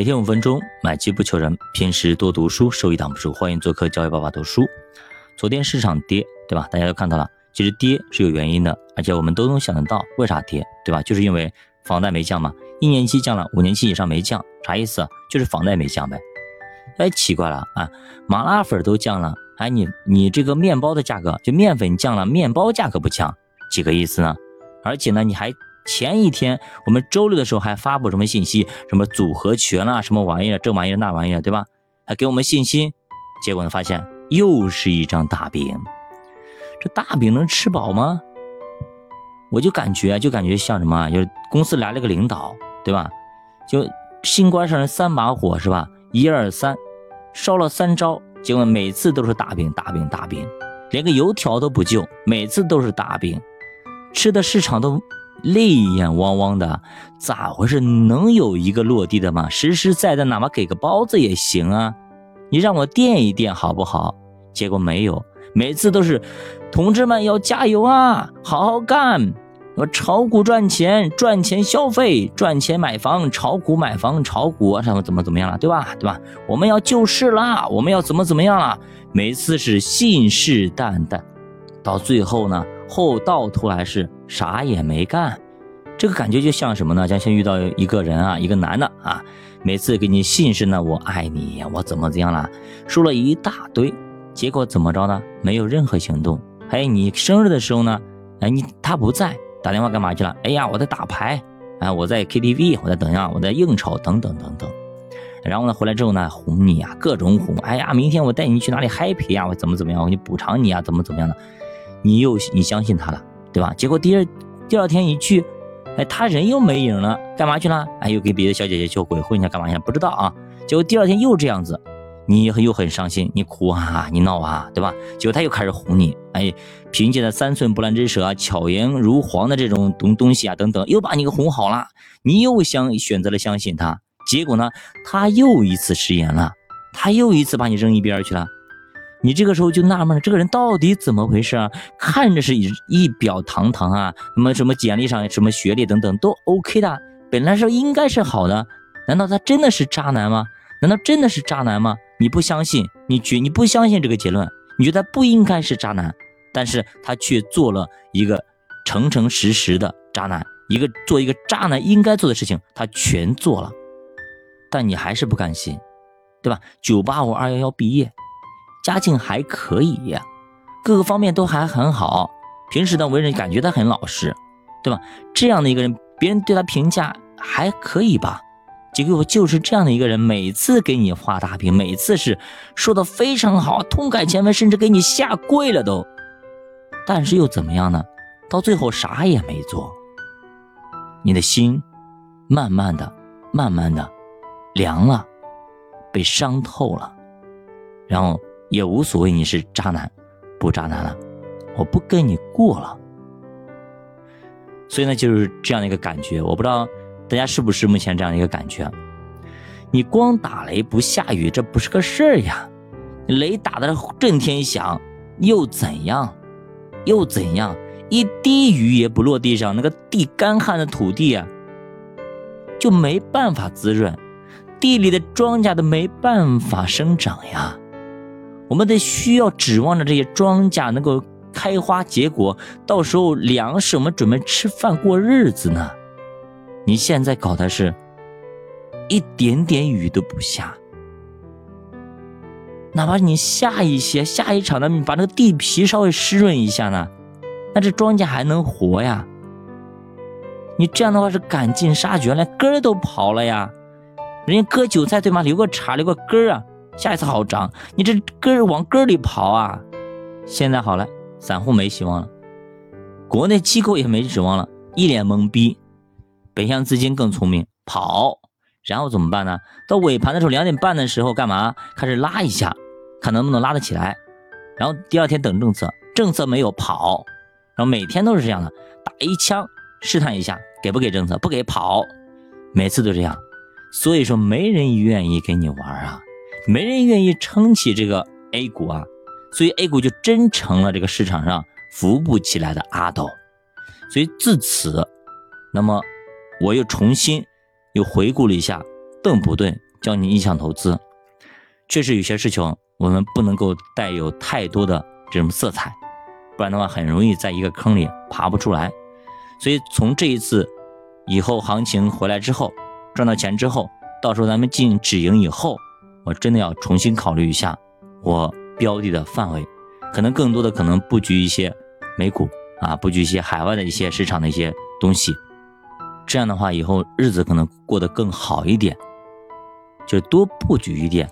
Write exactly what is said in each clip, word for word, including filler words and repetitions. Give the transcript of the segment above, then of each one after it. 每天五分钟，买机不求人，平时多读书，收益挡不住。欢迎做客教育爸爸读书。昨天市场跌，对吧？大家都看到了，其实跌是有原因的，而且我们都能想得到为啥跌，对吧？就是因为房贷没降嘛，一年期降了，五年期以上没降，啥意思？就是房贷没降呗。哎，奇怪了啊，麻辣粉都降了，哎，你你这个面包的价格，就面粉降了，面包价格不降，几个意思呢？而且呢，你还前一天我们周六的时候还发布什么信息，什么组合拳啦、啊，什么玩意儿，这玩意儿那玩意儿，对吧？还给我们信心，结果呢发现又是一张大饼，这大饼能吃饱吗？我就感觉就感觉像什么，就是公司来了个领导，对吧？就新官上任三把火是吧？一二三，烧了三招，结果每次都是大饼大饼大饼，连个油条都不救，每次都是大饼，吃的市场都泪眼汪汪的，咋回事？能有一个落地的吗？实实在在，哪怕给个包子也行啊，你让我垫一垫好不好？结果没有，每次都是同志们要加油啊，好好干，我炒股赚钱，赚钱消费，赚钱买房，炒股买房，炒股什么怎么怎么样了，对吧？对吧？我们要救市啦，我们要怎么怎么样了？每次是信誓旦旦，到最后呢，后到头来是啥也没干。这个感觉就像什么呢？像先遇到一个人啊，一个男的啊，每次给你信誓呢，我爱你，我怎么怎样了，说了一大堆，结果怎么着呢？没有任何行动。哎，你生日的时候呢，哎，你他不在，打电话干嘛去了？哎呀，我在打牌，哎，我在 K T V， 我在等呀，我在应酬，等等等等。然后呢，回来之后呢，哄你啊，各种哄。哎呀，明天我带你去哪里 happy 啊，我怎么怎么样，我给你补偿你啊，怎么怎么样的。你又你相信他了，对吧？结果第二第二天一去，哎，他人又没影了，干嘛去了？哎，又跟别的小姐姐去鬼混去，干嘛去了？不知道啊。结果第二天又这样子，你又很伤心，你哭啊，你闹啊，对吧？结果他又开始哄你，哎，凭借着三寸不烂之舌啊，巧言如簧的这种东东西啊，等等，又把你给哄好了，你又相选择了相信他，结果呢，他又一次食言了，他又一次把你扔一边去了。你这个时候就纳闷了，这个人到底怎么回事啊？看着是一表堂堂啊，什么什么简历上什么学历等等都 OK 的，本来是应该是好的，难道他真的是渣男吗？难道真的是渣男吗？你不相信，你觉你不相信这个结论，你觉得他不应该是渣男，但是他却做了一个诚诚实实的渣男，一个做一个渣男应该做的事情，他全做了，但你还是不甘心，对吧？九八五二一一毕业。家境还可以，各个方面都还很好，平时呢为人感觉他很老实，对吧？这样的一个人，别人对他评价还可以吧，结果就是这样的一个人，每次给你画大饼，每次是说的非常好，痛改前非，甚至给你下跪了都，但是又怎么样呢？到最后啥也没做，你的心慢慢的慢慢的凉了，被伤透了，然后也无所谓你是渣男不渣男了，我不跟你过了。所以呢就是这样的一个感觉，我不知道大家是不是目前这样的一个感觉。你光打雷不下雨这不是个事儿呀，雷打得震天响又怎样又怎样，一滴雨也不落地上，那个地干旱的土地啊就没办法滋润，地里的庄稼都没办法生长呀。我们得需要指望着这些庄稼能够开花结果，到时候粮食我们准备吃饭过日子呢。你现在搞的是一点点雨都不下，哪怕你下一些下一场呢，你把那个地皮稍微湿润一下呢，那这庄稼还能活呀。你这样的话是赶尽杀绝，连根儿都刨了呀，人家割韭菜对吗？留个茬留个根儿啊，下一次好涨，你这根往根里跑啊。现在好了，散户没希望了，国内机构也没指望了，一脸懵逼。北向资金更聪明，跑，然后怎么办呢？到尾盘的时候，两点半的时候干嘛？开始拉一下，看能不能拉得起来。然后第二天等政策，政策没有跑，然后每天都是这样的，打一枪试探一下，给不给政策？不给跑，每次都这样。所以说，没人愿意跟你玩啊。没人愿意撑起这个 A 股啊，所以 A 股就真成了这个市场上扶不起来的阿斗。所以自此，那么我又重新又回顾了一下邓普顿教你逆向投资。确实有些事情我们不能够带有太多的这种色彩，不然的话很容易在一个坑里爬不出来。所以从这一次以后行情回来之后，赚到钱之后，到时候咱们进止盈以后，我真的要重新考虑一下我标的的范围，可能更多的可能布局一些美股啊，布局一些海外的一些市场的一些东西，这样的话以后日子可能过得更好一点。就多布局一点，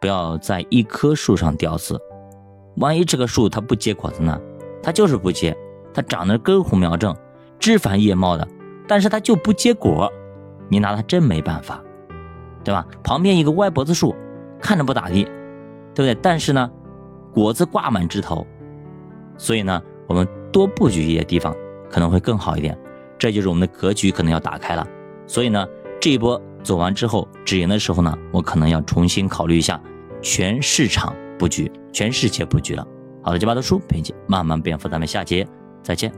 不要在一棵树上吊死。万一这个树它不结果子呢？它就是不结，它长得根红苗正，枝繁叶茂的，但是它就不结果，你拿它真没办法，对吧？旁边一个歪脖子树，看着不咋地，对不对？但是呢，果子挂满枝头。所以呢，我们多布局一些地方可能会更好一点，这就是我们的格局可能要打开了。所以呢，这一波走完之后止盈的时候呢，我可能要重新考虑一下全市场布局，全世界布局了。好的，这把读书陪你慢慢变富，咱们下节再见。